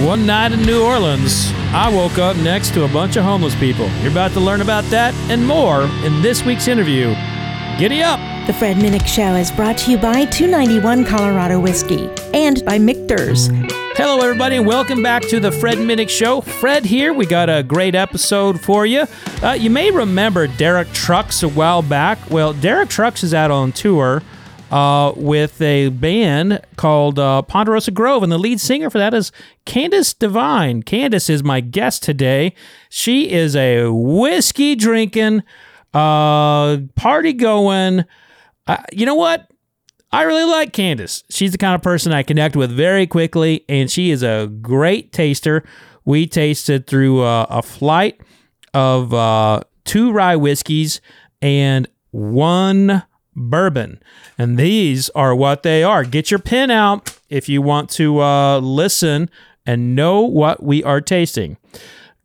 One night in New Orleans, I woke up next to a bunch of homeless people. You're about to learn about that and more in this week's interview. Giddy up! The Fred Minnick Show is brought to you by 291 Colorado Whiskey and by Michter's. Hello, everybody, and welcome back to the Fred Minnick Show. Fred here. We got a great episode for you. You may remember Derek Trucks a while back. Well, Derek Trucks is out on tour with a band called Ponderosa Grove, and the lead singer for that is Candace Devine. Candace is my guest today. She is a whiskey-drinking, party-going... you know what? I really like Candace. She's the kind of person I connect with very quickly, and she is a great taster. We tasted through a flight of two rye whiskeys and one... bourbon, and these are what they are. Get your pen out if you want to listen and know what we are tasting.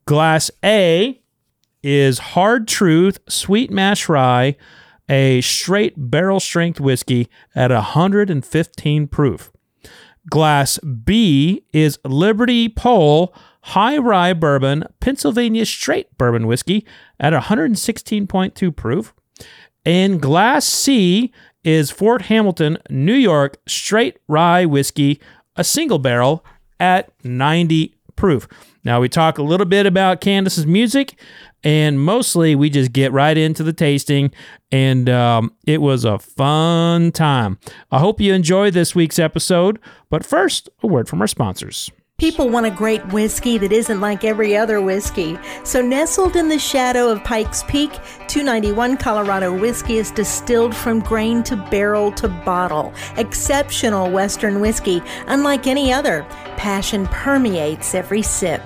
Glass A is Hard Truth Sweet Mash Rye, a straight barrel strength whiskey at 115 proof. Glass B is Liberty Pole High Rye Bourbon, Pennsylvania Straight Bourbon Whiskey at 116.2 proof. And Glass C is Fort Hamilton, New York, Straight Rye Whiskey, a single barrel at 90 proof. Now, we talk a little bit about Candace's music, and mostly we just get right into the tasting, and it was a fun time. I hope you enjoy this week's episode, but first, a word from our sponsors. People want a great whiskey that isn't like every other whiskey. So nestled in the shadow of Pikes Peak, 291 Colorado Whiskey is distilled from grain to barrel to bottle. Exceptional Western whiskey, unlike any other. Passion permeates every sip.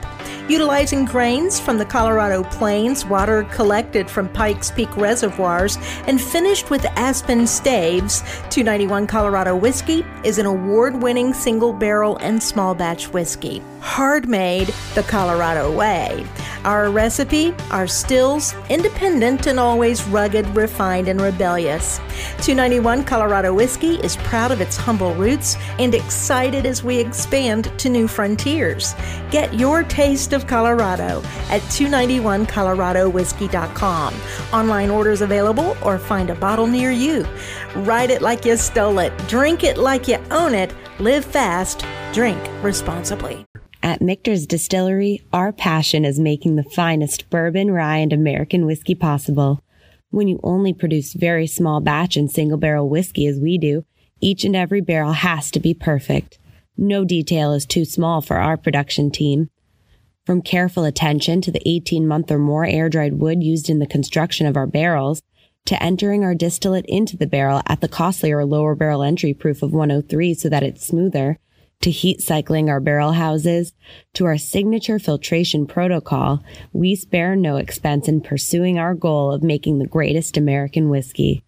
Utilizing grains from the Colorado Plains, water collected from Pikes Peak reservoirs, and finished with aspen staves, 291 Colorado Whiskey is an award-winning single barrel and small batch whiskey. Hard made the Colorado way. Our recipe, our stills, independent and always rugged, refined, and rebellious. 291 Colorado Whiskey is proud of its humble roots and excited as we expand to new frontiers. Get your taste of Colorado at 291coloradowhiskey.com. Online orders available, or find a bottle near you. Ride it like you stole it. Drink it like you own it. Live fast. Drink responsibly. At Michter's Distillery, our passion is making the finest bourbon, rye, and American whiskey possible. When you only produce very small batch and single barrel whiskey as we do, each and every barrel has to be perfect. No detail is too small for our production team. From careful attention to the 18-month or more air-dried wood used in the construction of our barrels, to entering our distillate into the barrel at the costlier lower barrel entry proof of 103 so that it's smoother, to heat cycling our barrel houses, to our signature filtration protocol, we spare no expense in pursuing our goal of making the greatest American whiskey.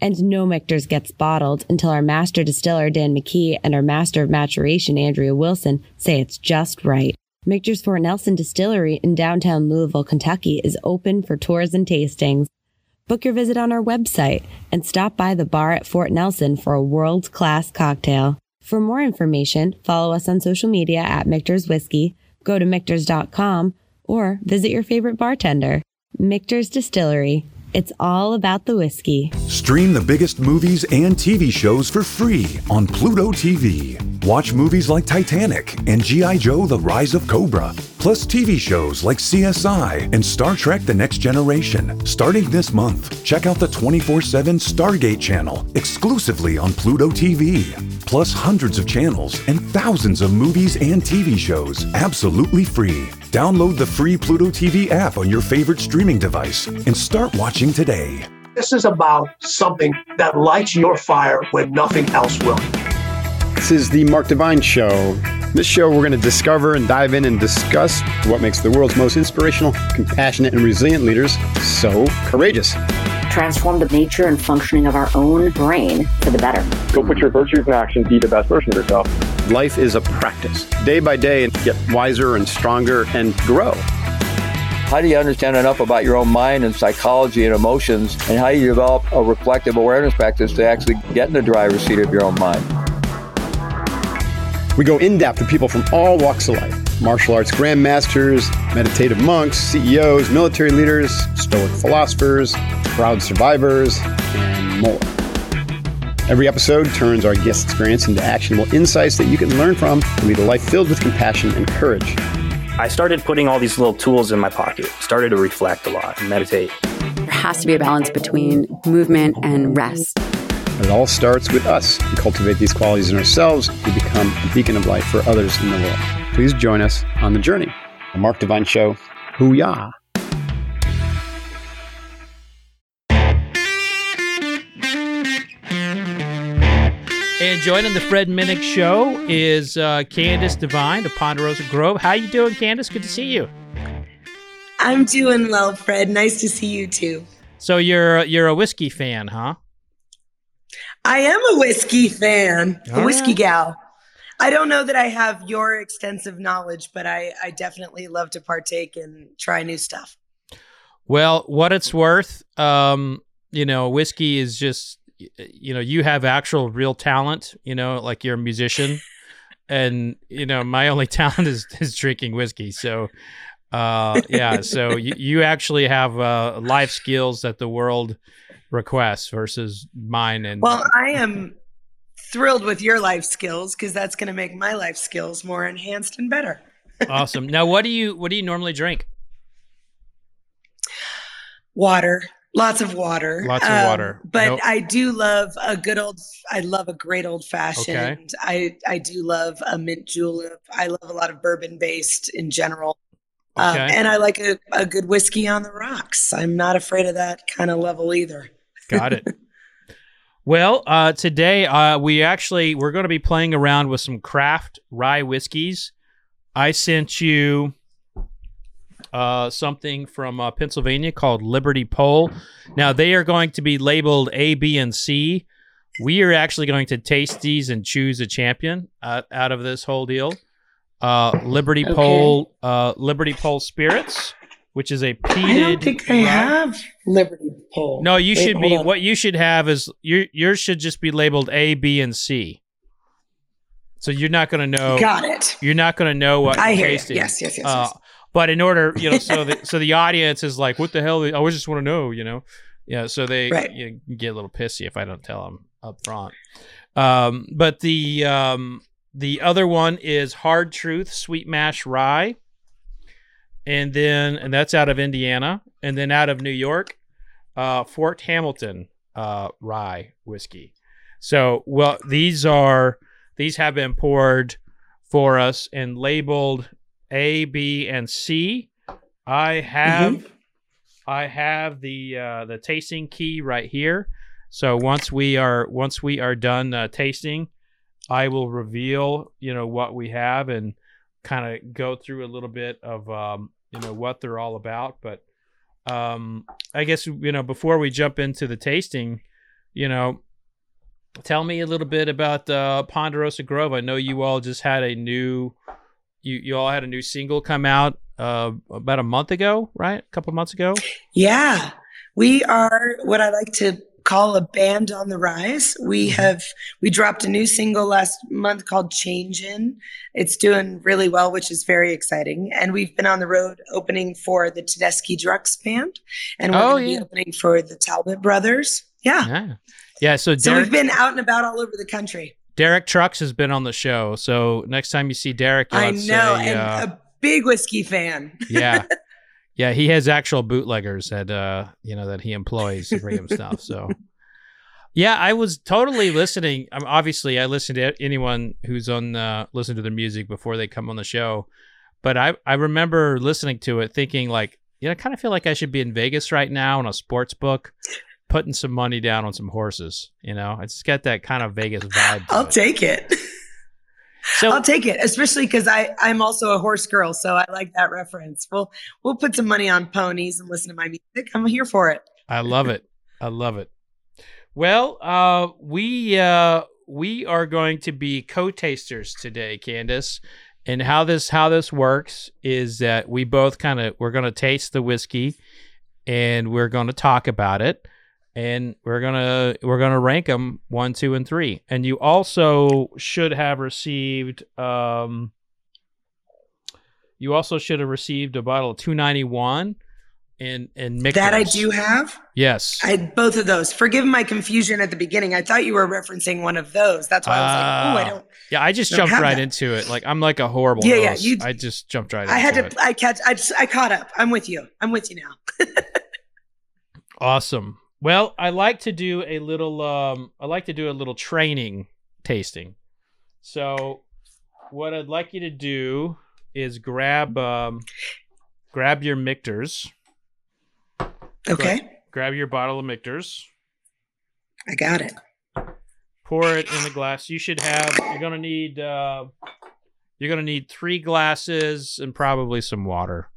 And no Michter's gets bottled until our master distiller, Dan McKee, and our master of maturation, Andrea Wilson, say it's just right. Michter's Fort Nelson Distillery in downtown Louisville, Kentucky is open for tours and tastings. Book your visit on our website and stop by the bar at Fort Nelson for a world-class cocktail. For more information, follow us on social media at Michter's Whiskey, go to Michter's.com, or visit your favorite bartender. Michter's Distillery. It's all about the whiskey. Stream the biggest movies and TV shows for free on Pluto TV. Watch movies like Titanic and G.I. Joe: The Rise of Cobra, plus TV shows like CSI and Star Trek: The Next Generation. Starting this month, check out the 24/7 Stargate channel exclusively on Pluto TV. Plus hundreds of channels and thousands of movies and TV shows absolutely free. Download the free Pluto TV app on your favorite streaming device and start watching today. This is about something that lights your fire when nothing else will. This is the Mark Divine Show. This show, we're going to discover and dive in and discuss what makes the world's most inspirational, compassionate, and resilient leaders so courageous. Transform the nature and functioning of our own brain for the better. Go put your virtues in action, be the best version of yourself. Life is a practice. Day by day, and get wiser and stronger and grow. How do you understand enough about your own mind and psychology and emotions, and how you develop a reflective awareness practice to actually get in the driver's seat of your own mind? We go in depth with people from all walks of life. martial arts grandmasters, meditative monks, CEOs, military leaders, stoic philosophers, proud survivors, and more. Every episode turns our guest experience into actionable insights that you can learn from and lead a life filled with compassion and courage. I started putting all these little tools in my pocket, started to reflect a lot and meditate. There has to be a balance between movement and rest. It all starts with us. We cultivate these qualities in ourselves to become a beacon of light for others in the world. Please join us on the journey. The Mark Devine Show. Hoo-yah! And joining the Fred Minnick Show is Candace Devine of Ponderosa Grove. How you doing, Candace? Good to see you. I'm doing well, Fred. Nice to see you too. So you're a whiskey fan, huh? I am a whiskey fan, a whiskey gal. I don't know that I have your extensive knowledge, but I definitely love to partake and try new stuff. Well, what it's worth, whiskey is just, you have actual real talent, like you're a musician. And, my only talent is drinking whiskey. So, so you actually have life skills that the world requests versus mine. And well, I am thrilled with your life skills because that's going to make my life skills more enhanced and better. Awesome. Now, what do you normally drink? Water, lots of water. But nope. I do love I love a great old fashioned. Okay. I do love a mint julep. I love a lot of bourbon based in general. Okay. And I like a good whiskey on the rocks. I'm not afraid of that kind of level either. Got it. Well, today we're going to be playing around with some craft rye whiskeys. I sent you something from Pennsylvania called Liberty Pole. Now, they are going to be labeled A, B, and C. We are actually going to taste these and choose a champion out of this whole deal. Liberty Pole Spirits, which is a peated. I don't think they have Liberty Pole. No, you should be. What you should have is yours should just be labeled A, B, and C. So you're not going to know. Got it. You're not going to know what I hear. Yes. But in order, so the audience is like, what the hell? I always just want to know, Yeah. So they get a little pissy if I don't tell them up front. But the other one is Hard Truth Sweet Mash Rye, and that's out of Indiana, and then out of New York, Fort Hamilton rye whiskey. So, well, these have been poured for us and labeled A, B, and C. I have the tasting key right here. So once we are done tasting, I will reveal, what we have and kind of go through a little bit of, what they're all about. But I guess, before we jump into the tasting, tell me a little bit about Ponderosa Grove. I know you all just had a new single come out about a month ago, right? A couple months ago? Yeah. We are what I like to call a band on the rise. We dropped a new single last month called Change In. It's doing really well, which is very exciting. And we've been on the road opening for the Tedeschi Trucks Band, and we're going to be opening for the Talbot Brothers. Yeah. So we've been out and about all over the country. Derek Trucks has been on the show, so next time you see Derek, I know, and a big whiskey fan. Yeah. Yeah, he has actual bootleggers that that he employs to bring him stuff. So, yeah, I was totally listening. Obviously, I listen to anyone who's on listen to their music before they come on the show. But I remember listening to it, thinking like, I kind of feel like I should be in Vegas right now on a sports book, putting some money down on some horses. I just got that kind of Vegas vibe. Take it. So, I'll take it, especially because I'm also a horse girl, so I like that reference. We'll put some money on ponies and listen to my music. I'm here for it. I love it. Well, we are going to be co-tasters today, Candace. And how this works is that we both we're going to taste the whiskey, and we're going to talk about it. And we're gonna rank them 1, 2, and 3. And you also should have received You also should have received a bottle of 291 and Michter's. That I do have? Yes. I had both of those. Forgive my confusion at the beginning. I thought you were referencing one of those. That's why I was like, oh, I don't. Yeah, I just jumped right into it. Like, I'm like a horrible host. Yeah, I just jumped right into it. I caught up. I'm with you. I'm with you now. Awesome. Well, I like to do a little training tasting. So what I'd like you to do is grab your Michter's. Okay. Grab your bottle of Michter's. I got it. Pour it in the glass. You're going to need 3 glasses and probably some water.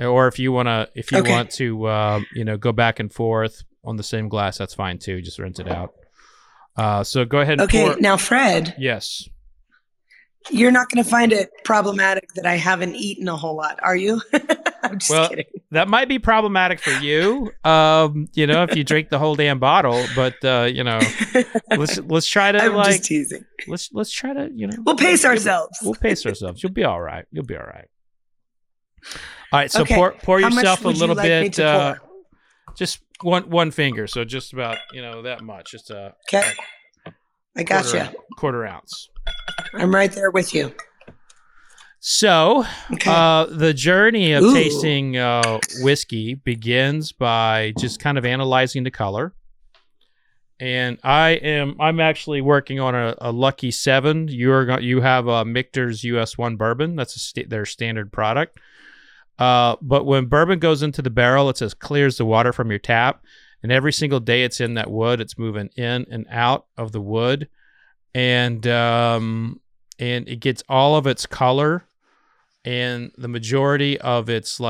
Or if you want to go back and forth on the same glass, that's fine too. Just rinse it out. So go ahead. Okay. Now, Fred. Yes. You're not going to find it problematic that I haven't eaten a whole lot, are you? I'm just kidding. That might be problematic for you, if you drink the whole damn bottle. But let's try to. I'm just teasing. Let's try to We'll pace ourselves. We'll pace ourselves. You'll be all right. You'll be all right. All right, so pour yourself a little bit, just one finger, so just about that much. Just okay. I got you. Quarter ounce. I'm right there with you. So, the journey of tasting whiskey begins by just kind of analyzing the color. And I'm actually working on a Lucky 7. You have a Michter's US1 bourbon. That's their standard product. But when bourbon goes into the barrel, it's as clear as the water from your tap. And every single day it's in that wood. It's moving in and out of the wood. And it gets all of its color and the majority of its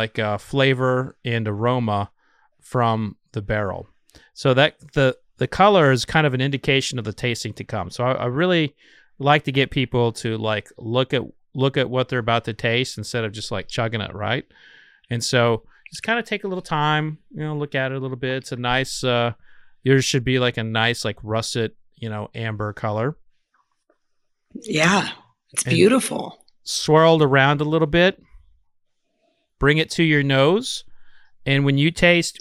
flavor and aroma from the barrel. So that the color is kind of an indication of the tasting to come. So I really like to get people to look at what they're about to taste instead of just chugging it, right? And so just kind of take a little time, look at it a little bit. It's a nice, yours should be a nice russet, amber color. Yeah, it's beautiful. Swirled around a little bit. Bring it to your nose. And when you taste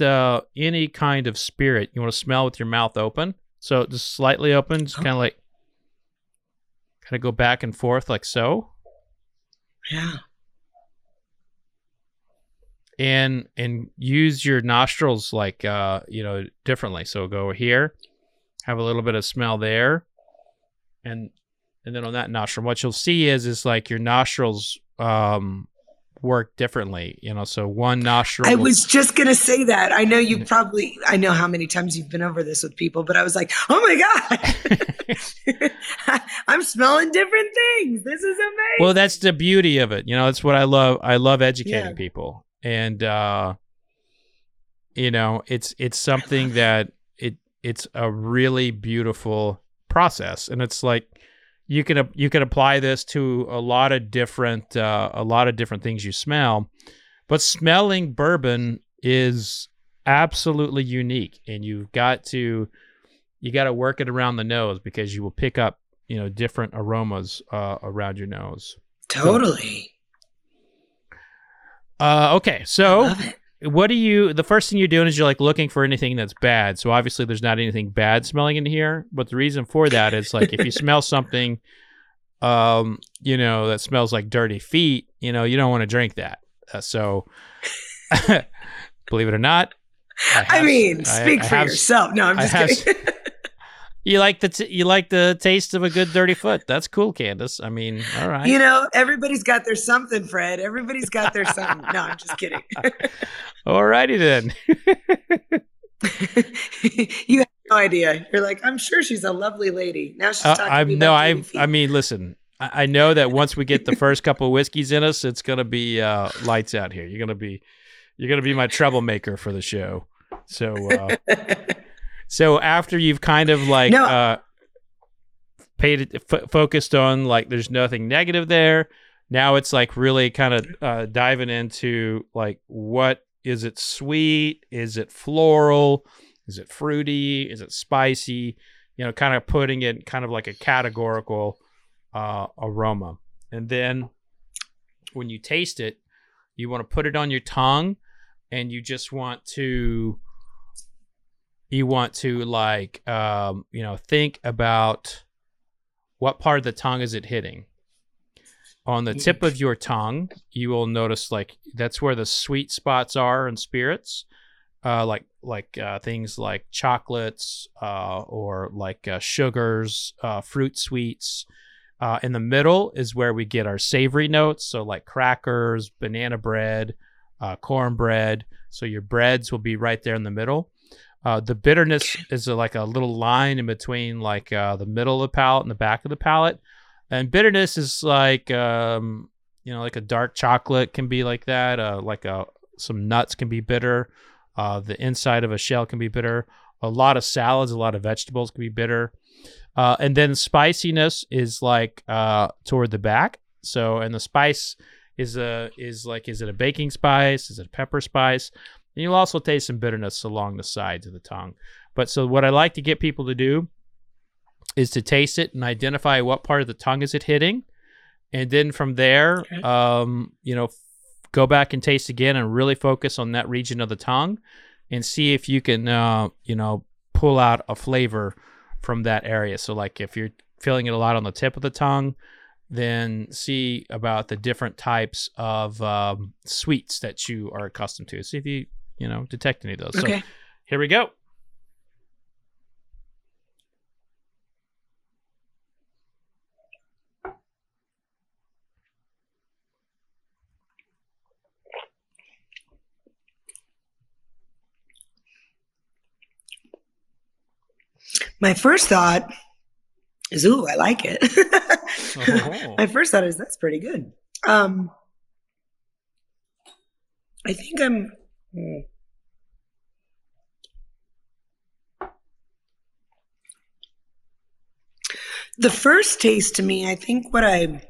any kind of spirit, you want to smell with your mouth open. So just slightly open, just kind of go back and forth like so. Yeah. And use your nostrils differently. So go over here, have a little bit of smell there, and then on that nostril, what you'll see is your nostrils work differently. So one nostril. I was just gonna say that. I know you probably. I know how many times you've been over this with people, but I was like, oh my god. I'm smelling different things. This is amazing. Well, that's the beauty of it. That's what I love. I love educating people. And, it's something that it's a really beautiful process. And it's you can apply this to a lot of different things you smell, but smelling bourbon is absolutely unique. And you got to work it around the nose because you will pick up, different aromas around your nose. Totally. Okay. So what the first thing you're doing is you're looking for anything that's bad. So obviously there's not anything bad smelling in here, but the reason for that is if you smell something, that smells like dirty feet, you don't want to drink that. So believe it or not. I mean, speak for yourself. No, I'm just kidding. You like the taste of a good dirty foot. That's cool, Candace. I mean, all right. Everybody's got their something, Fred. Everybody's got their something. No, I'm just kidding. All righty then. You have no idea. You're like, I'm sure she's a lovely lady. Now she's talking to me about dirty feet. I mean, listen, I know that once we get the first couple of whiskeys in us, it's going to be lights out here. You're going to be my troublemaker for the show. So... So after you've kind of focused on there's nothing negative there, now it's really kind of diving into what is it sweet? Is it floral? Is it fruity? Is it spicy? Kind of putting it kind of like a categorical aroma. And then when you taste it, you want to put it on your tongue, and you just want to, like, you know, think about what part of the tongue is it hitting. On the tip of your tongue, you will notice, like, that's where the sweet spots are in spirits, things like chocolates or like sugars, fruit sweets. In the middle is where we get our savory notes, so like crackers, banana bread, cornbread. So your breads will be right there in the middle. The bitterness is like a little line in between, like the middle of the palate and the back of the palate. And bitterness is like, you know, like a dark chocolate can be like that. Some nuts can be bitter. The inside of a shell can be bitter. A lot of salads, a lot of vegetables can be bitter. And then spiciness is like toward the back. So, and the spice is it a baking spice? Is it a pepper spice? And you'll also taste some bitterness along the sides of the tongue. But so what I like to get people to do is to taste it and identify what part of the tongue is it hitting. And then from there, okay, you know, go back and taste again and really focus on that region of the tongue and see if you can, you know, pull out a flavor from that area. So like if you're feeling it a lot on the tip of the tongue, then see about the different types of sweets that you are accustomed to. See if you, you know, detect any of those. Okay. So here we go. My first thought is, ooh, I like it. Oh. My first thought is, that's pretty good. I think I'm, the first taste to me, I think what I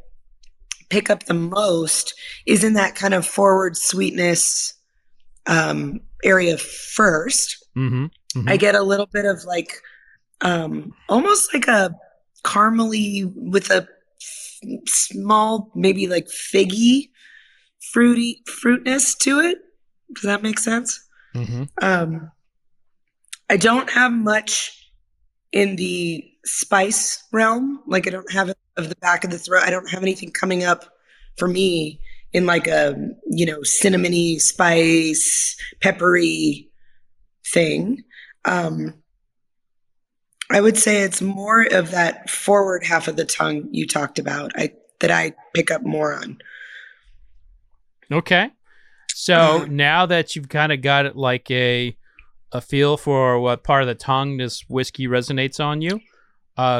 pick up the most is in that kind of forward sweetness area first. Mm-hmm. Mm-hmm. I get a little bit of like, almost like a caramely with a small, maybe like figgy, fruitiness to it. Does that make sense? Mm-hmm. I don't have much in the spice realm. Like I don't have it of the back of the throat. I don't have anything coming up for me in like a, you know, cinnamony, spice, peppery thing. I would say it's more of that forward half of the tongue you talked about that I pick up more on. Okay. So now that you've kind of got it like a feel for what part of the tongue this whiskey resonates on you,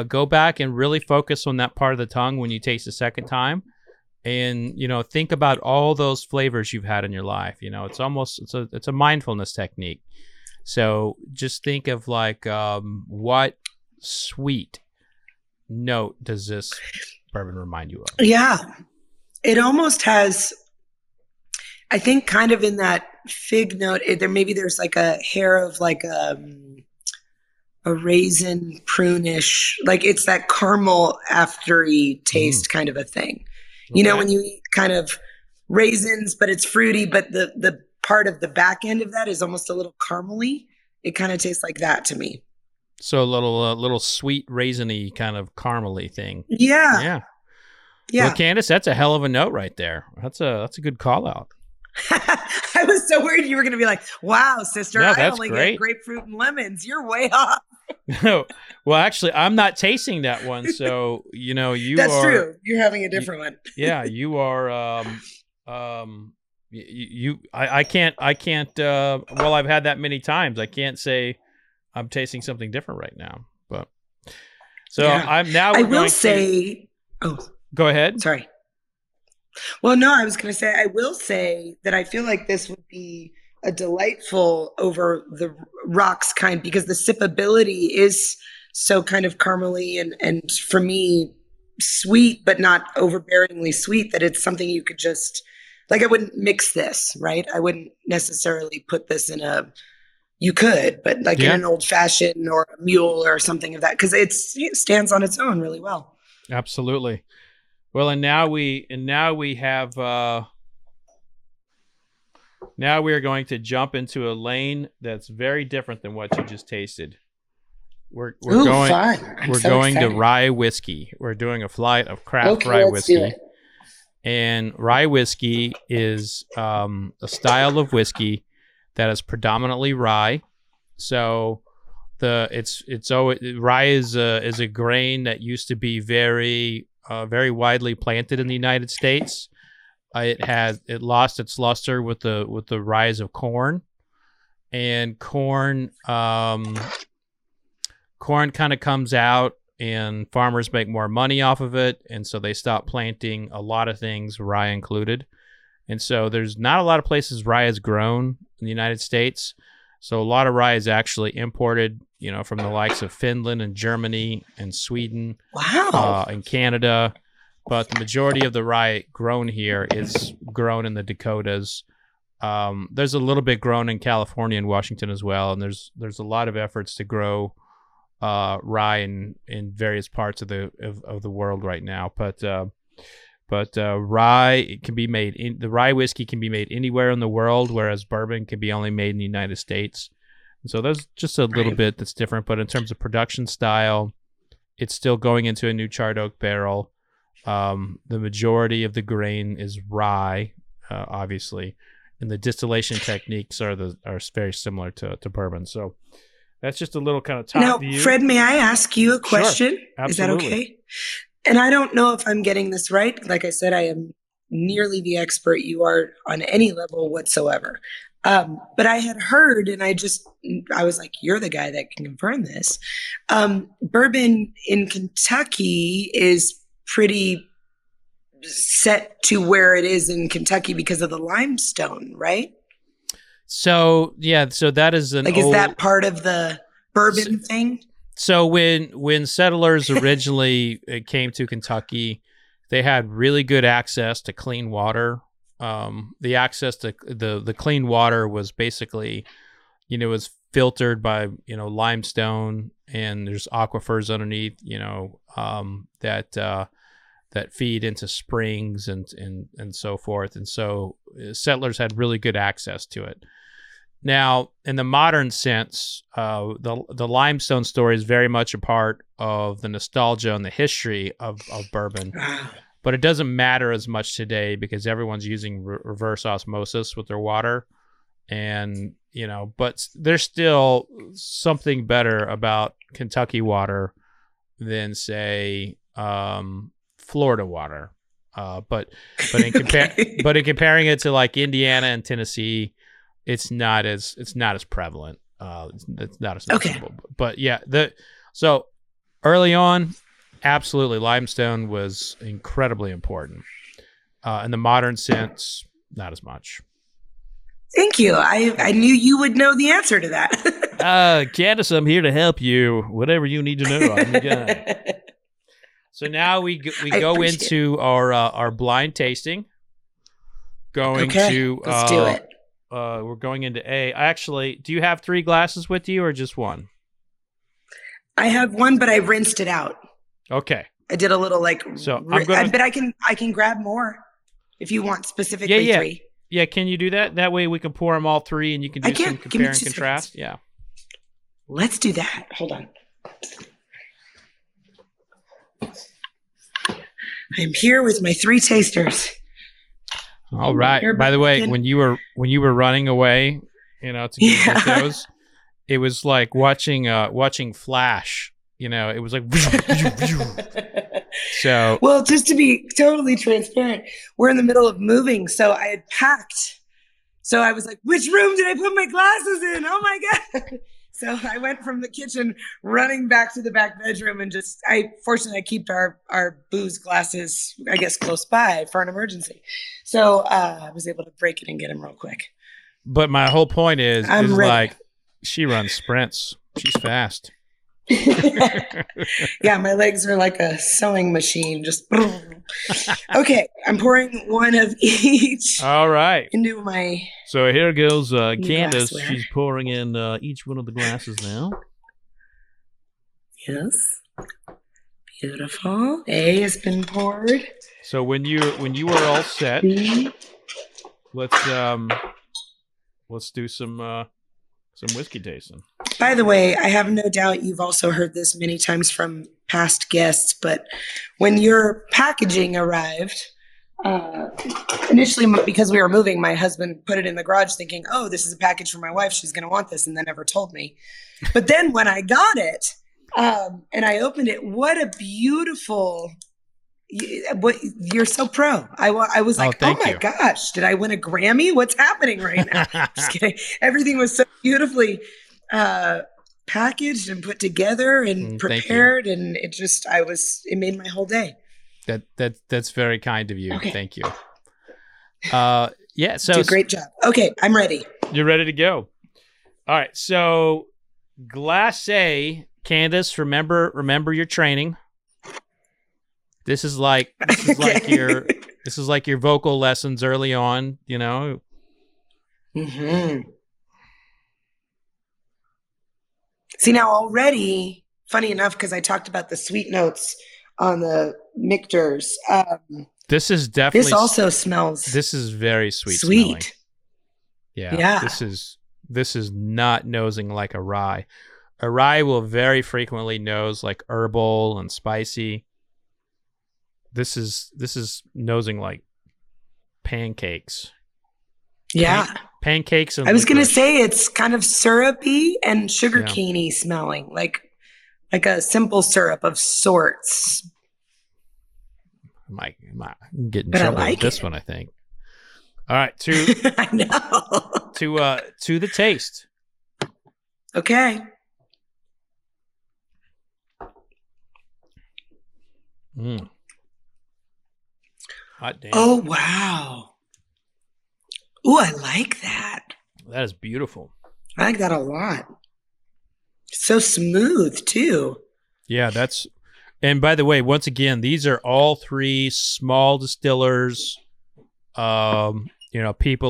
go back and really focus on that part of the tongue when you taste the second time. And, you know, think about all those flavors you've had in your life. You know, it's almost, it's a mindfulness technique. So just think of like what sweet note does this bourbon remind you of? Yeah, it almost has, I think, kind of in that fig note. There's like a hair of like a raisin, prune-ish, like it's that caramel aftery taste kind of a thing. You know, when you eat kind of raisins, but it's fruity, but the part of the back end of that is almost a little caramely. It kind of tastes like that to me. So a little sweet raisiny kind of caramely thing. Yeah. Well, Candace, that's a hell of a note right there. That's a good call out. I was so worried you were going to be like, "Wow, sister, no, I only get grapefruit and lemons. You're way off." No, well, actually, I'm not tasting that one. So you know, that's true. You're having a different one. Yeah, you are. I can't, well, I've had that many times. I can't say I'm tasting something different right now, but so yeah. Go ahead. Sorry. Well, no, I was going to say, I will say that I feel like this would be a delightful over the rocks kind, because the sippability is so kind of caramely and for me, sweet, but not overbearingly sweet, that it's something you could just, like I wouldn't mix this, right? I wouldn't necessarily put this in you could, but like in an old fashioned or a mule or something of that, because it stands on its own really well. Absolutely. Well, and now we have now we are going to jump into a lane that's very different than what you just tasted. We're going to rye whiskey. We're doing a flight of craft rye whiskey. And rye whiskey is a style of whiskey that is predominantly rye. So rye is a grain that used to be very widely planted in the United States. It lost its luster with the rise of corn, and corn kind of comes out, and farmers make more money off of it, and so they stop planting a lot of things, rye included. And so there's not a lot of places rye is grown in the United States. So a lot of rye is actually imported, from the likes of Finland and Germany and Sweden, and Canada. But the majority of the rye grown here is grown in the Dakotas. There's a little bit grown in California and Washington as well, and there's a lot of efforts to grow rye in various parts of the world right now, but rye can be made rye whiskey can be made anywhere in the world, whereas bourbon can be only made in the United States. And so there's just a little bit that's different, but in terms of production style, it's still going into a new charred oak barrel. The majority of the grain is rye, obviously, and the distillation techniques are very similar to bourbon. So that's just a little kind of top view. Now, Fred, may I ask you a question? Sure, absolutely. Is that okay? And I don't know if I'm getting this right. Like I said, I am nearly the expert you are on any level whatsoever. But I had heard, and I was like, you're the guy that can confirm this. Bourbon in Kentucky is pretty set to where it is in Kentucky because of the limestone, right? So yeah, so that is is that part of the bourbon thing? So when settlers originally came to Kentucky, they had really good access to clean water. The access to the clean water was basically, was filtered by limestone, and there's aquifers underneath, that feed into springs and so forth. And so settlers had really good access to it. Now, in the modern sense, the limestone story is very much a part of the nostalgia and the history of bourbon, but it doesn't matter as much today because everyone's using reverse osmosis with their water, and but there's still something better about Kentucky water than say Florida water, but in comparing it to like Indiana and Tennessee, it's not as prevalent. It's not as noticeable. Okay. But yeah, so early on, absolutely, limestone was incredibly important. In the modern sense, not as much. Thank you. I knew you would know the answer to that. Candace, I'm here to help you. Whatever you need to know, I'm the guy. So now we go into our blind tasting. Let's do it. We're going into A. Actually, do you have three glasses with you or just one? I have one, but I rinsed it out. Okay. I did a little but I can grab more if you want specifically three. Yeah, can you do that? That way we can pour them all three and you can do some compare and contrast. Seconds. Yeah. Let's do that. Hold on. I'm here with my three tasters. All right. By the way, when you were running away, to get those, it was like watching Flash. It was like. So. Well, just to be totally transparent, we're in the middle of moving, so I had packed. So I was like, "Which room did I put my glasses in? Oh my god!" So I went from the kitchen running back to the back bedroom and fortunately I kept our booze glasses, I guess, close by for an emergency. So I was able to break it and get them real quick. But my whole point is like, she runs sprints. She's fast. Yeah, my legs are like a sewing machine. Just okay. I'm pouring one of each. All right. Into my. So here goes Candace. Glassware. She's pouring in each one of the glasses now. Yes. Beautiful. A has been poured. So when you are all set, let's do some whiskey tasting. By the way, I have no doubt you've also heard this many times from past guests, but when your packaging arrived, initially because we were moving, my husband put it in the garage thinking, oh, this is a package for my wife. She's going to want this. And then never told me. But then when I got it and I opened it, what a beautiful, you're so pro. I was like, oh my gosh, did I win a Grammy? What's happening right now? Just kidding. Everything was so beautifully packaged and put together and prepared, and it just it made my whole day. That's very kind of you. Okay. Thank you. Yeah, so great job. Okay, I'm ready. You're ready to go. All right, so glacé, Candace, remember your training. This is okay. This is like your vocal lessons early on, you know. Mm-hmm. See, now already, funny enough, because I talked about the sweet notes on the Michter's. This is definitely... This also smells... This is very sweet. Smelling. Yeah. This is not nosing like a rye. A rye will very frequently nose like herbal and spicy. This is nosing like pancakes. Yeah. Pancakes. And I was going to say it's kind of syrupy and sugarcane-y smelling, like a simple syrup of sorts. I'm getting trouble with this one, I think. All right, I know. To the taste. Okay. Mm. Hot damn. Oh, wow. Ooh, I like that. That is beautiful. I like that a lot. It's so smooth, too. Yeah, and by the way, once again, these are all three small distillers, people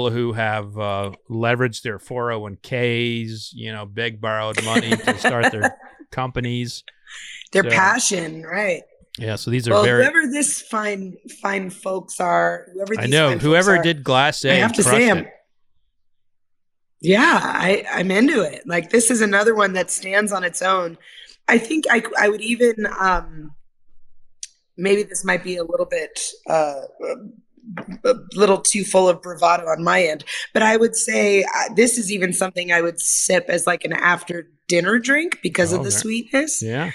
who have leveraged their 401ks, big borrowed money to start their companies. Their passion, right. Yeah, so these are whoever this fine folks are, whoever did glacé, I have to say them. Yeah, I'm into it. Like, this is another one that stands on its own. I think I would even maybe this might be a little bit a little too full of bravado on my end, but I would say this is even something I would sip as like an after dinner drink because of the sweetness. Yeah.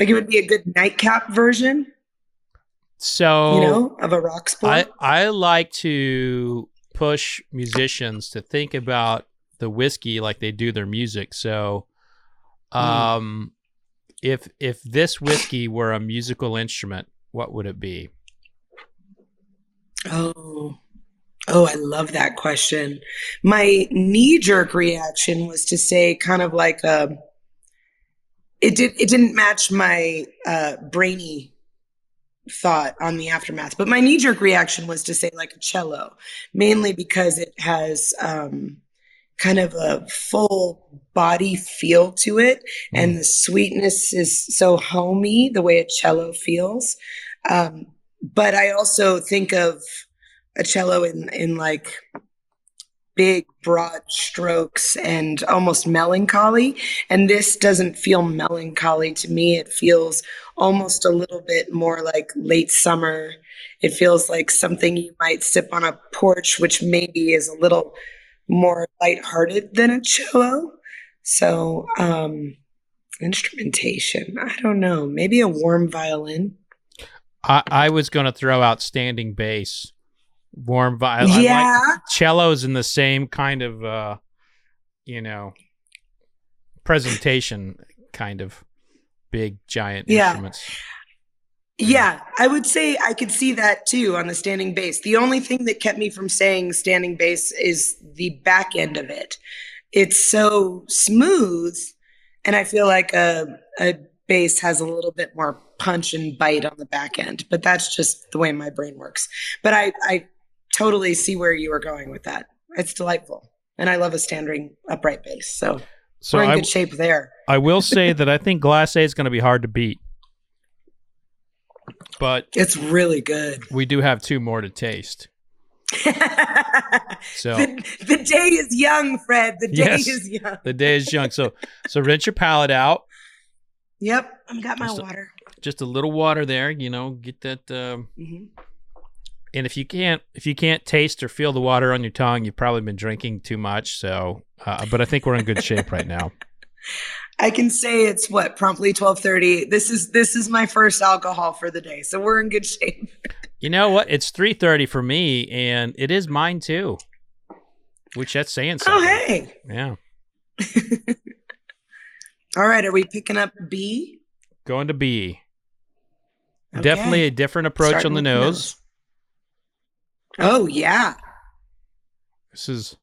Like, it would be a good nightcap version, so of a rock sport. I like to push musicians to think about the whiskey like they do their music. So, if this whiskey were a musical instrument, what would it be? Oh, I love that question. My knee-jerk reaction was to say kind of like a. It didn't match my brainy thought on the aftermath, but my knee-jerk reaction was to say like a cello, mainly because it has kind of a full body feel to it, and the sweetness is so homey the way a cello feels. But I also think of a cello in like big, broad strokes and almost melancholy. And this doesn't feel melancholy to me. It feels almost a little bit more like late summer. It feels like something you might sip on a porch, which maybe is a little more lighthearted than a cello. So instrumentation, I don't know, maybe a warm violin. I was going to throw out standing bass. Warm violin. Yeah. Like cellos in the same kind of, presentation kind of big, giant instruments. Yeah. I would say I could see that too on the standing bass. The only thing that kept me from saying standing bass is the back end of it. It's so smooth. And I feel like a bass has a little bit more punch and bite on the back end, but that's just the way my brain works. But I totally see where you were going with that. It's delightful. And I love a standing upright bass. So we're in good shape there. I will say that I think glacé is going to be hard to beat. But it's really good. We do have two more to taste. So the day is young, Fred. The day is young. The day is young. So rinse your palate out. Yep, I've got my water. Just a little water there, you know. Get that. And if you can't taste or feel the water on your tongue, you've probably been drinking too much. So, but I think we're in good shape right now. I can say it's promptly 12:30. This is my first alcohol for the day, so we're in good shape. You know what? It's 3:30 for me, and it is mine too. Which that's saying something. Oh hey, yeah. All right, are we picking up B? Going to B. Okay. Definitely a different approach on the nose. Oh yeah. This is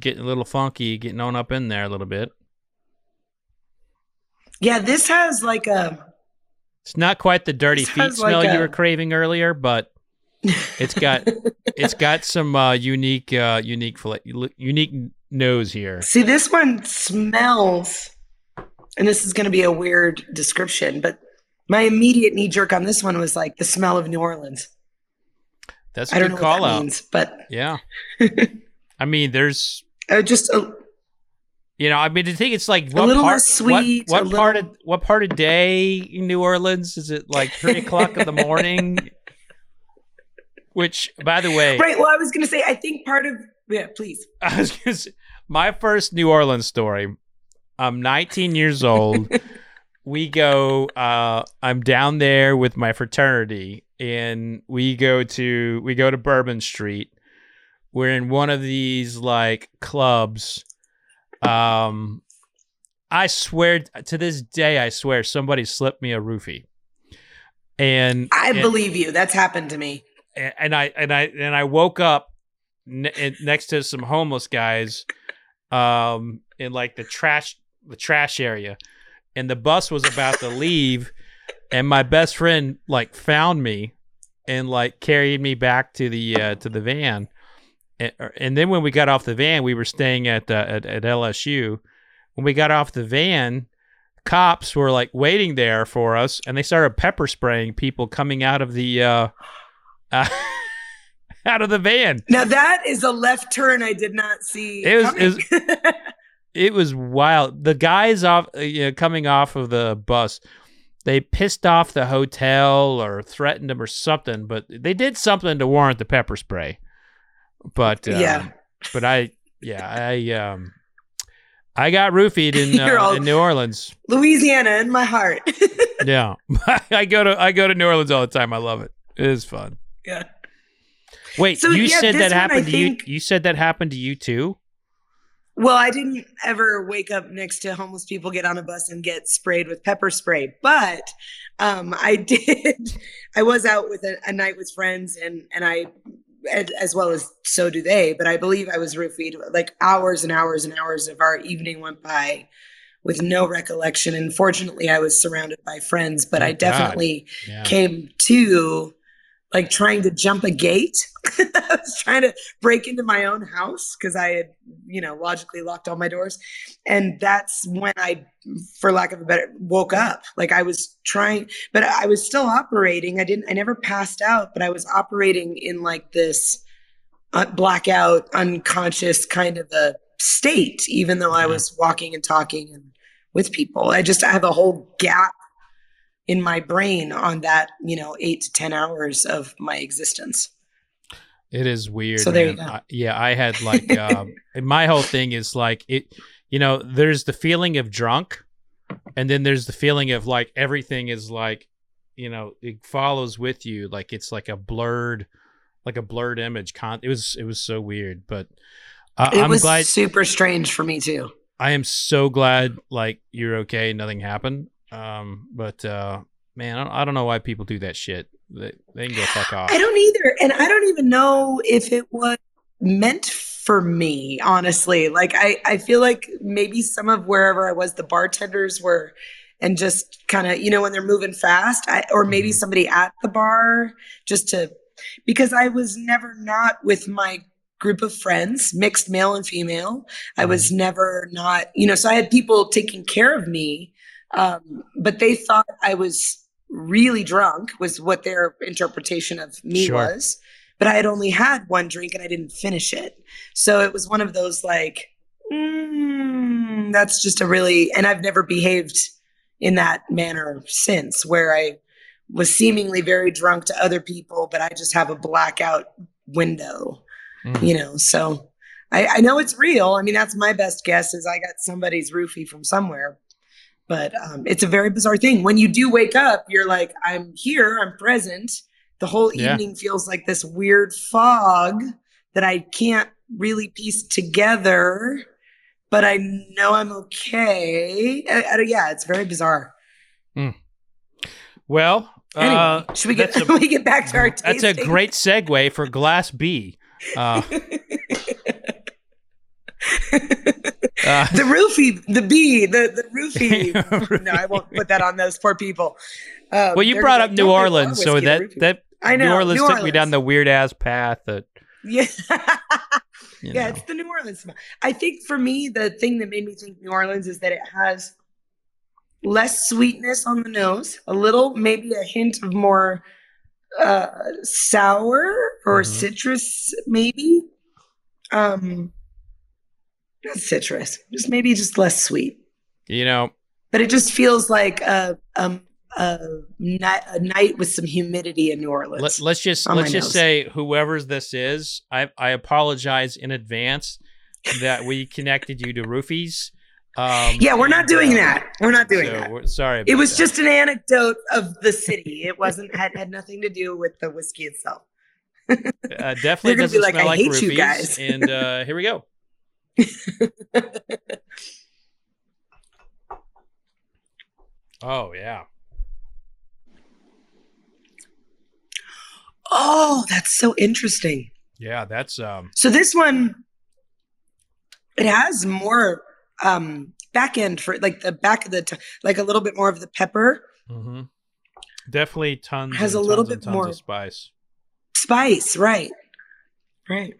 getting a little funky, getting on up in there a little bit. Yeah, this has like a... It's not quite the dirty feet smell you were craving earlier, but it's got some unique nose here. See, this one smells, and this is going to be a weird description, but my immediate knee jerk on this one was like the smell of New Orleans. That's a good call out. I don't know what that means, but yeah. I mean, there's I think it's like what a little less sweet. What part of day in New Orleans is it? Like 3 o'clock in the morning? Which, by the way, right? Well, I was going to say, I think part of please. I was going to say, my first New Orleans story. I'm 19 years old. We go. I'm down there with my fraternity, and we go to Bourbon Street. We're in one of these like clubs. I swear to this day, somebody slipped me a roofie, and I believe you. That's happened to me. And I woke up next to some homeless guys, in like the trash area, and the bus was about to leave, and my best friend like found me, and like carried me back to the van. And then when we got off the van, we were staying at LSU. When we got off the van, cops were like waiting there for us, and they started pepper spraying people coming out of the out of the van. Now that is a left turn I did not see. It was wild. The guys coming off of the bus, they pissed off the hotel or threatened them or something, but they did something to warrant the pepper spray. But I got roofied in New Orleans, Louisiana, in my heart. Yeah, I go to New Orleans all the time. I love it. It is fun. Yeah. Wait, so, you said that happened to you. You said that happened to you too. Well, I didn't ever wake up next to homeless people, get on a bus, and get sprayed with pepper spray. But I did. I was out with a night with friends, and I. As well as so do they, but I believe I was roofied. Like hours and hours and hours of our evening went by with no recollection. And fortunately, I was surrounded by friends, but I definitely came to like trying to jump a gate. I was trying to break into my own house because I had, logically locked all my doors. And that's when I, for lack of a better, woke up. Like I was trying, but I was still operating. I never passed out, but I was operating in like this blackout, unconscious kind of a state, even though I was walking and talking and with people. I have a whole gap in my brain on that, 8 to 10 hours of my existence. It is weird. So there you go. I had like, my whole thing is like it, there's the feeling of drunk, and then there's the feeling of like, everything is like, it follows with you. Like, it's like a blurred image. It was so weird, but I'm glad super strange for me too. I am so glad like you're okay. Nothing happened. Man, I don't know why people do that shit. They can go fuck off. I don't either. And I don't even know if it was meant for me, honestly. Like, I feel like maybe some of wherever I was, the bartenders were, and just kind of, when they're moving fast, or maybe somebody at the bar because I was never not with my group of friends, mixed male and female. I was never not, so I had people taking care of me. But they thought I was really drunk, was what their interpretation of me was. But I had only had one drink and I didn't finish it. So it was one of those like, that's just a really, and I've never behaved in that manner since, where I was seemingly very drunk to other people, but I just have a blackout window, you know? So I know it's real. I mean, that's my best guess, is I got somebody's roofie from somewhere. But it's a very bizarre thing. When you do wake up, you're like, I'm here, I'm present. The whole evening feels like this weird fog that I can't really piece together, but I know I'm okay. Yeah, it's very bizarre. Well, anyway, should we get we get back to our tasting? That's a great segue for Glass B. The roofie, the bee, the roofie. No, I won't put that on those poor people. Well, you brought up New Orleans, so that I know, New Orleans took me down the weird ass path. Yeah, it's the New Orleans. I think for me, the thing that made me think New Orleans is that it has less sweetness on the nose, a little, maybe a hint of more sour or citrus, maybe. Not citrus, just maybe just less sweet. You know. But it just feels like a night with some humidity in New Orleans. Let's just say, whoever's this is, I apologize in advance that we connected you to roofies. Yeah, we're not doing that. We're not doing that. Sorry. It was just an anecdote of the city. It wasn't had nothing to do with the whiskey itself. Definitely doesn't smell like roofies. I hate you guys. And here we go. Oh yeah. Oh, that's so interesting. Yeah, that's so this one, it has more back end for like the back of the like a little bit more of the pepper. Mm-hmm. Definitely tons. Has a tons little bit more of spice. Spice, right? Right.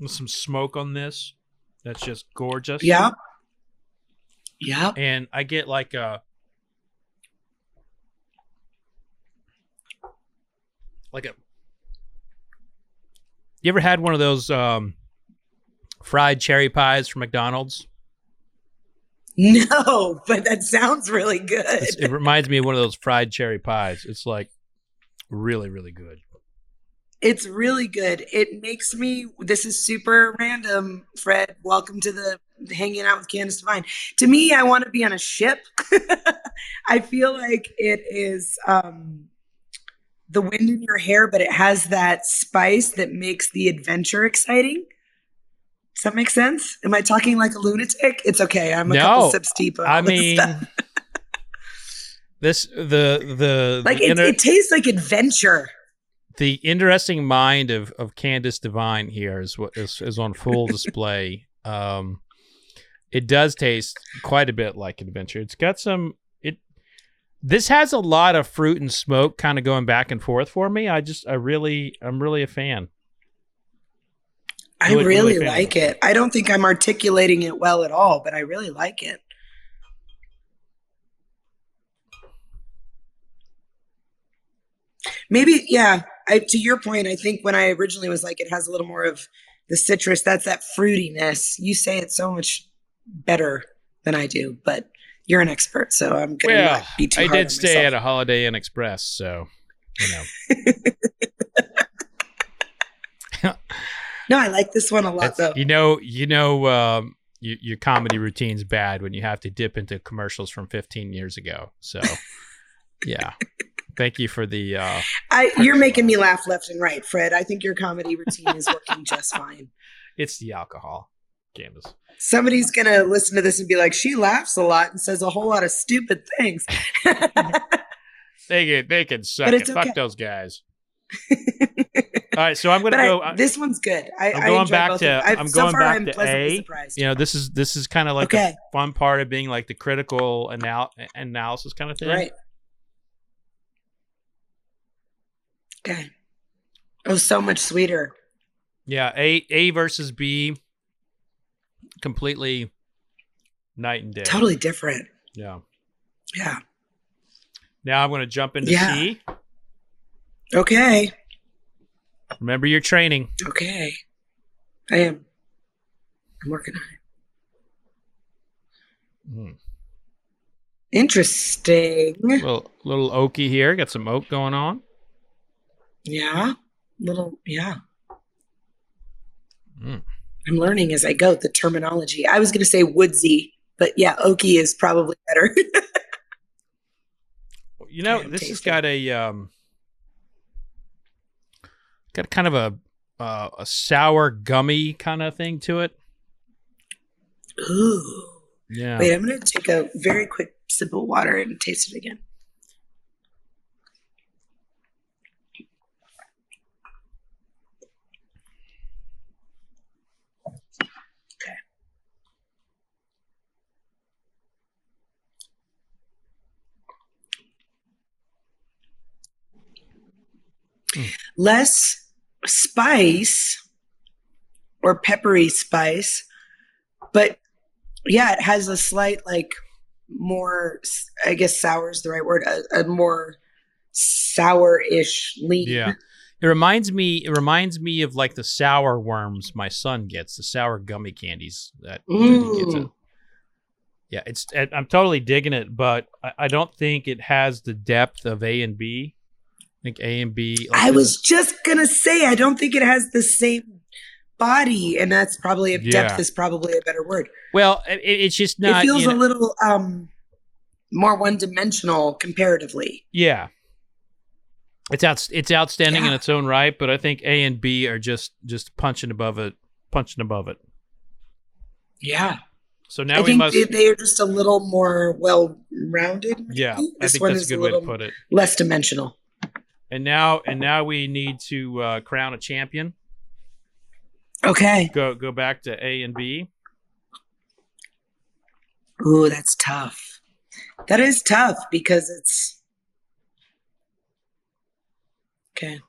With some smoke on this, that's just gorgeous. Yeah. Yeah. And I get like a you ever had one of those fried cherry pies from McDonald's? No, but that sounds really good. It reminds me of one of those fried cherry pies. It's like really, really good. It's really good. It makes me, this is super random, Fred. Welcome to the Hanging Out with Candace Devine. To me, I want to be on a ship. I feel like it is the wind in your hair, but it has that spice that makes the adventure exciting. Does that make sense? Am I talking like a lunatic? It's okay. I'm a couple sips deep on stuff. It tastes like adventure. The interesting mind of Candace Devine here is what is on full display. It does taste quite a bit like adventure. It's got some. This has a lot of fruit and smoke, kind of going back and forth for me. I'm really a fan. I really like it. I don't think I'm articulating it well at all, but I really like it. Maybe, yeah. To your point, I think when I originally was like, it has a little more of the citrus. That's that fruitiness. You say it so much better than I do, but you're an expert, so I'm going to not be too hard on myself. I did stay at a Holiday Inn Express, so, you know. No, I like this one a lot, though. Your comedy routine's bad when you have to dip into commercials from 15 years ago. So, yeah. Thank you for the... you're making me laugh left and right, Fred. I think your comedy routine is working just fine. It's the alcohol, Candace. Somebody's going to listen to this and be like, she laughs a lot and says a whole lot of stupid things. They can suck it. Okay. Fuck those guys. All right, so I'm going to go... this one's good. I'm going back to pleasantly surprised. You know, this is kind of like a fun part of being like the critical analysis kind of thing. Right. Okay. It was so much sweeter. Yeah, A versus B, completely night and day. Totally different. Yeah. Yeah. Now I'm going to jump into tea. Okay. Remember your training. Okay. I am. I'm working on it. Mm. Interesting. Little oaky here. Got some oak going on. Yeah. Yeah. Mm. I'm learning as I go the terminology. I was going to say woodsy, but yeah, oaky is probably better. You know, this has got a kind of a sour gummy kind of thing to it. Ooh. Yeah. Wait, I'm going to take a very quick sip of water and taste it again. Less spice or peppery spice, but yeah, it has a slight, like, more, I guess sour is the right word, a more sour-ish lean. Yeah. It reminds me of like the sour worms my son gets, the sour gummy candies that he gets. Yeah, I'm totally digging it, but I don't think it has the depth of A and B. I think A and B. I was just going to say, I don't think it has the same body, and that's probably, depth is probably a better word. Well, it's just not. It feels a little more one-dimensional comparatively. Yeah. It's outstanding in its own right, but I think A and B are just punching above it. Yeah. So now they are just a little more well-rounded. Maybe. Yeah, I think that's a good way to put it. Less dimensional. And now we need to crown a champion. Okay. Go back to A and B. Ooh, that's tough. That is tough because it's... Okay.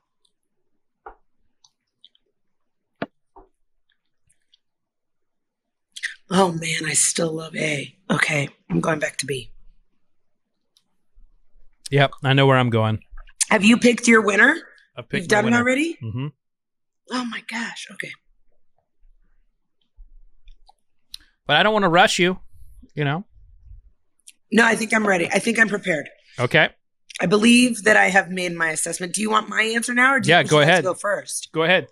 Oh, man, I still love A. Okay, I'm going back to B. Yep, I know where I'm going. Have you picked your winner? I've picked my winner. You've done it already? Mm-hmm. Oh, my gosh. Okay. But I don't want to rush you, you know? No, I think I'm ready. I think I'm prepared. Okay. I believe that I have made my assessment. Do you want my answer now? Or do you want to go first? Go ahead.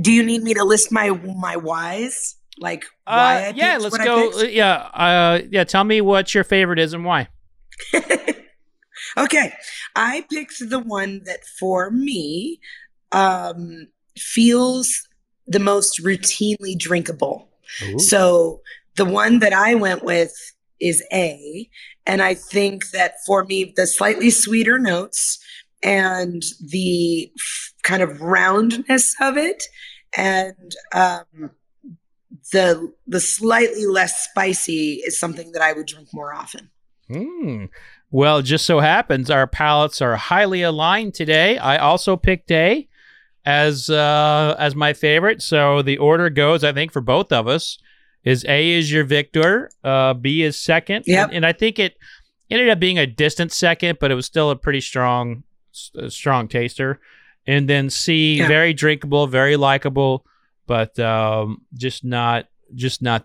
Do you need me to list my whys? Like why I picked what I picked? Yeah, tell me what your favorite is and why. Okay, I picked the one that for me feels the most routinely drinkable. Ooh. So the one that I went with is A, and I think that for me, the slightly sweeter notes and the kind of roundness of it and the slightly less spicy is something that I would drink more often. Mm. Well, it just so happens our palates are highly aligned today. I also picked A as my favorite. So the order goes, I think, for both of us, is A is your victor, B is second. Yep. And I think it ended up being a distant second, but it was still a pretty strong taster. And then C, very drinkable, very likable, but just not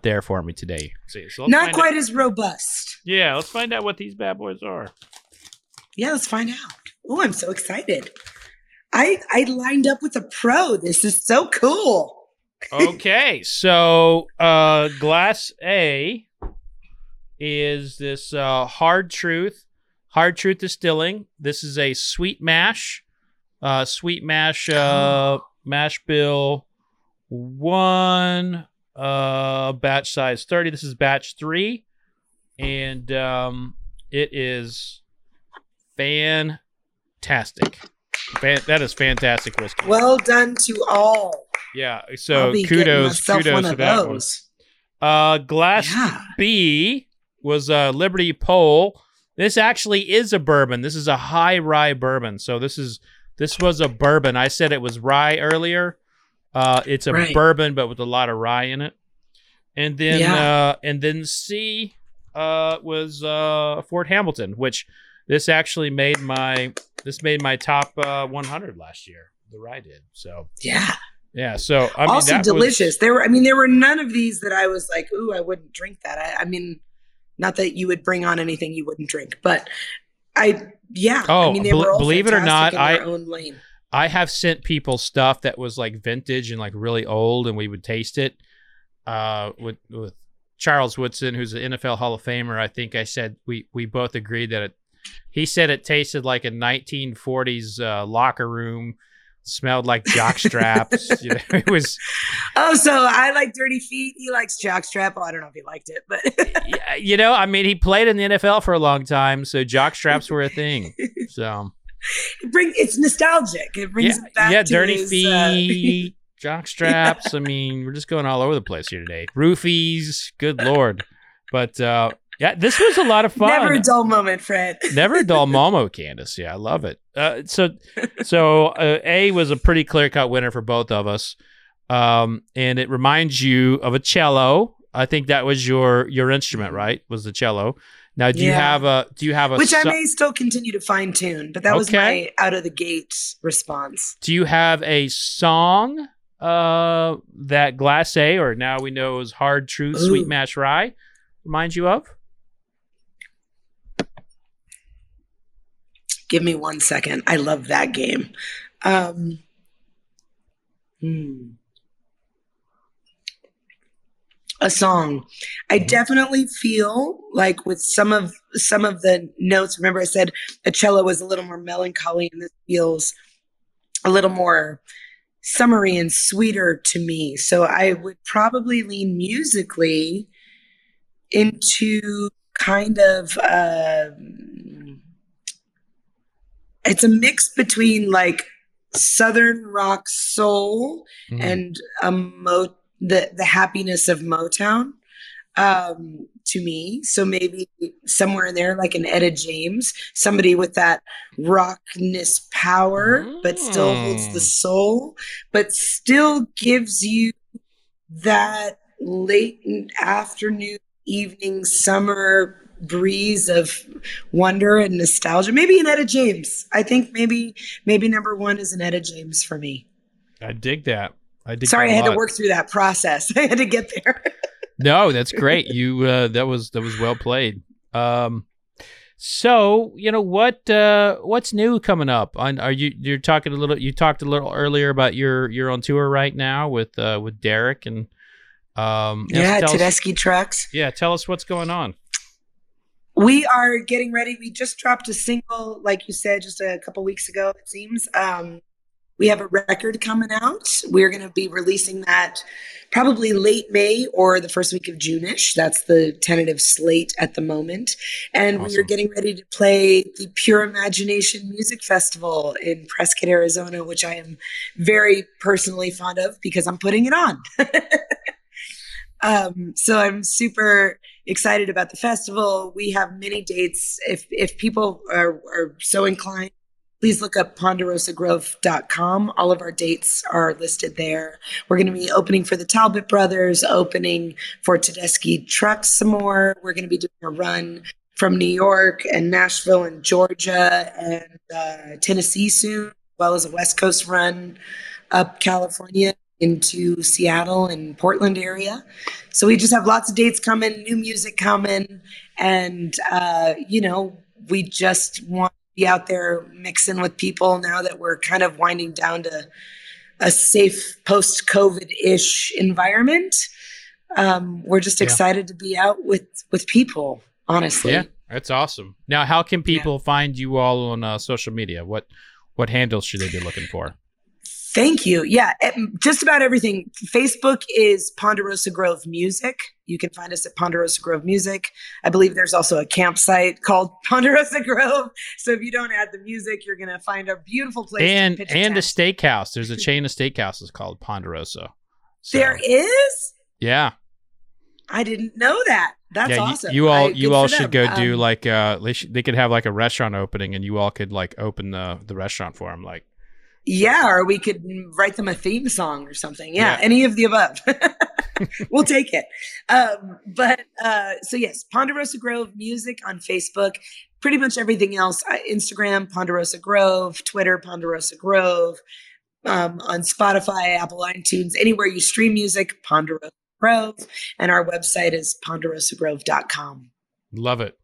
there for me today. So not quite as robust. Yeah, let's find out what these bad boys are. Yeah, let's find out. Oh, I'm so excited. I lined up with a pro. This is so cool. Okay, so glass A is this Hard Truth Distilling. This is a sweet mash mash bill 1. Batch size 30. This is batch 3, and it is fantastic. That is fantastic whiskey. Well done to all. Yeah. So kudos to that one. Glass B was Liberty Pole. This actually is a bourbon. This is a high rye bourbon. So this was a bourbon. I said it was rye earlier. It's a bourbon, but with a lot of rye in it. And then C was Fort Hamilton, which this actually made my top 100 last year. The rye did. So yeah. So I mean, also that delicious. There were none of these that I was like, ooh, I wouldn't drink that. I mean, not that you would bring on anything you wouldn't drink, but they were all believe it or not, in their own lane. I have sent people stuff that was like vintage and like really old, and we would taste it. With Charles Woodson, who's an NFL Hall of Famer, I think I said we both agreed that he said it tasted like a 1940s locker room. Smelled like jockstraps. You know, it was. Oh, so I like dirty feet. He likes jockstrap. Well, I don't know if he liked it, but you know, I mean, he played in the NFL for a long time, so jockstraps were a thing. So it's nostalgic. It brings it back. Yeah, to dirty feet, jockstraps. I mean, we're just going all over the place here today. Roofies, good lord. But yeah, this was a lot of fun. Never a dull moment, Fred. Never a dull moment, Candace. Yeah, I love it. So A was a pretty clear-cut winner for both of us. And it reminds you of a cello. I think that was your instrument, right? Was the cello. Now, do you have a... Which I may still continue to fine-tune, but that was my out-of-the-gate response. Do you have a song that Glass A, or now we know is Hard Truth Sweet Mash Rye, reminds you of? Give me 1 second. I love that game. A song. I definitely feel like with some of the notes, remember I said a cello was a little more melancholy, and this feels a little more summery and sweeter to me. So I would probably lean musically into kind of... it's a mix between like Southern rock soul and the happiness of Motown to me. So maybe somewhere in there, like an Etta James, somebody with that rockness power, but still holds the soul, but still gives you that late afternoon, evening, summer breeze of wonder and nostalgia. Maybe an Etta James. I think maybe number one is an Etta James for me. I dig that. Sorry, I had to work through that process. I had to get there. No, that's great. You that was well played. So you know what's new coming up? Are you're talking a little? You talked a little earlier about you're on tour right now with Derek and Tedeschi Trucks. Yeah, tell us what's going on. We are getting ready. We just dropped a single, like you said, just a couple weeks ago, it seems. We have a record coming out. We're going to be releasing that probably late May or the first week of June-ish. That's the tentative slate at the moment. And awesome. We are getting ready to play the Pure Imagination Music Festival in Prescott, Arizona, which I am very personally fond of because I'm putting it on. So I'm super excited about the festival. We have many dates. If people are so inclined, please look up ponderosagrove.com. All of our dates are listed there. We're going to be opening for the Talbot Brothers, opening for Tedeschi Trucks some more. We're going to be doing a run from New York and Nashville and Georgia and Tennessee soon, as well as a West Coast run up California into Seattle and Portland area. So we just have lots of dates coming, new music coming, and we just want to be out there mixing with people now that we're kind of winding down to a safe post-COVID-ish environment. We're just excited to be out with people, honestly. Yeah, that's awesome. Now, how can people find you all on social media? What handles should they be looking for? Thank you. Yeah, just about everything. Facebook is Ponderosa Grove Music. You can find us at Ponderosa Grove Music. I believe there's also a campsite called Ponderosa Grove. So if you don't add the music, you're going to find a beautiful place. And a steakhouse. There's a chain of steakhouses called Ponderosa. So, there is? Yeah. I didn't know that. That's awesome. You all should go do like they could have like a restaurant opening, and you all could like open the restaurant for them, like. Yeah, or we could write them a theme song or something. Yeah, any of the above. We'll take it. So yes, Ponderosa Grove Music on Facebook. Pretty much everything else, Instagram, Ponderosa Grove, Twitter, Ponderosa Grove, on Spotify, Apple, iTunes, anywhere you stream music, Ponderosa Grove. And our website is ponderosagrove.com. Love it.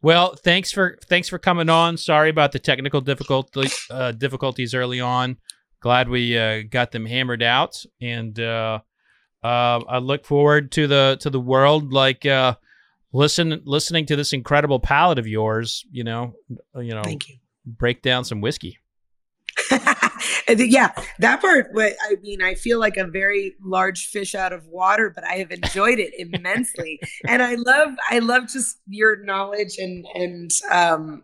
Well, thanks for coming on. Sorry about the technical difficulties early on. Glad we got them hammered out, and I look forward to the world listening to this incredible palate of yours. You know. Thank you. Break down some whiskey. Yeah, that part. I mean, I feel like a very large fish out of water, but I have enjoyed it immensely, and I love just your knowledge and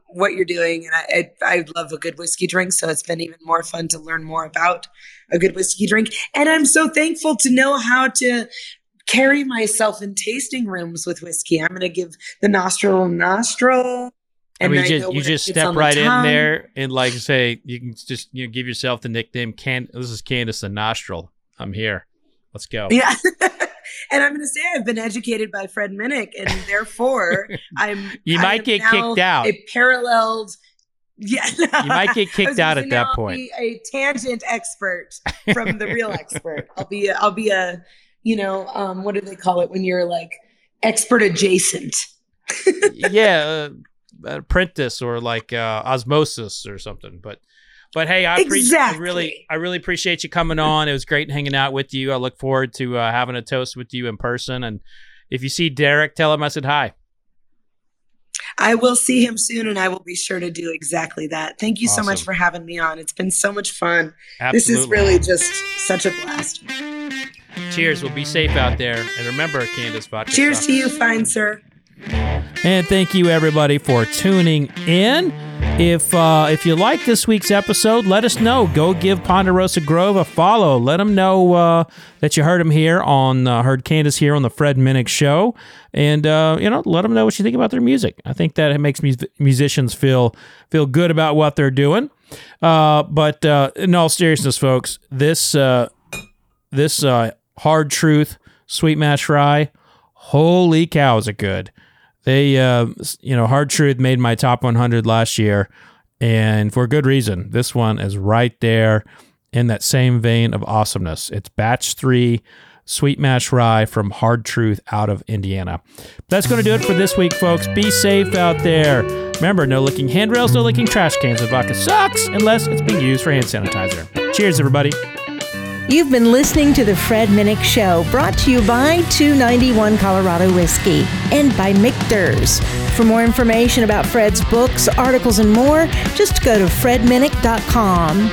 what you're doing, and I love a good whiskey drink. So it's been even more fun to learn more about a good whiskey drink, and I'm so thankful to know how to carry myself in tasting rooms with whiskey. I'm going to give the nostril. And I mean, you just step right in there and like say, you can just give yourself the nickname. This is Candace the Nostril. I'm here. Let's go. Yeah. And I'm going to say I've been educated by Fred Minnick, and therefore I'm. You might get kicked out. It paralleled. Yeah. You might get kicked out at that point. I'll be a tangent expert from the real expert. I'll be a what do they call it when you're like expert adjacent? Yeah. Apprentice or like osmosis or something, but hey, I really appreciate you coming on. It was great hanging out with you. I look forward to having a toast with you in person, and if you see Derek, tell him I said hi. I will see him soon, and I will be sure to do exactly that. Thank you so much for having me on. It's been so much fun. Absolutely. This is really just such a blast. Cheers. We'll be safe out there, and remember, Candace, vodka. Cheers to you, fine sir. And thank you, everybody, for tuning in. If you like this week's episode, let us know. Go give Ponderosa Grove a follow. Let them know that you heard Candace here on the Fred Minnick Show, and let them know what you think about their music. I think that it makes musicians feel good about what they're doing. But in all seriousness, folks, this Hard Truth Sweet Mash Rye, holy cow, is it good. They, Hard Truth made my top 100 last year, and for good reason. This one is right there in that same vein of awesomeness. It's Batch 3 Sweet Mash Rye from Hard Truth out of Indiana. That's going to do it for this week, folks. Be safe out there. Remember, no licking handrails, no licking trash cans. The vodka sucks unless it's being used for hand sanitizer. Cheers, everybody. You've been listening to The Fred Minnick Show, brought to you by 291 Colorado Whiskey and by Michter's. For more information about Fred's books, articles, and more, just go to fredminnick.com.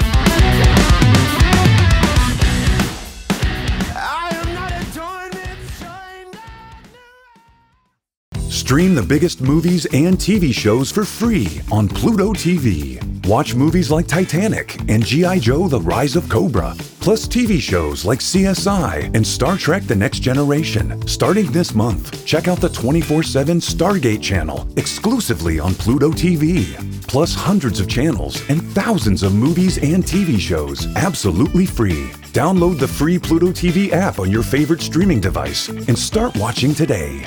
Stream the biggest movies and TV shows for free on Pluto TV. Watch movies like Titanic and G.I. Joe: The Rise of Cobra, plus TV shows like CSI and Star Trek: The Next Generation. Starting this month, check out the 24/7 Stargate channel exclusively on Pluto TV. Plus hundreds of channels and thousands of movies and TV shows absolutely free. Download the free Pluto TV app on your favorite streaming device and start watching today.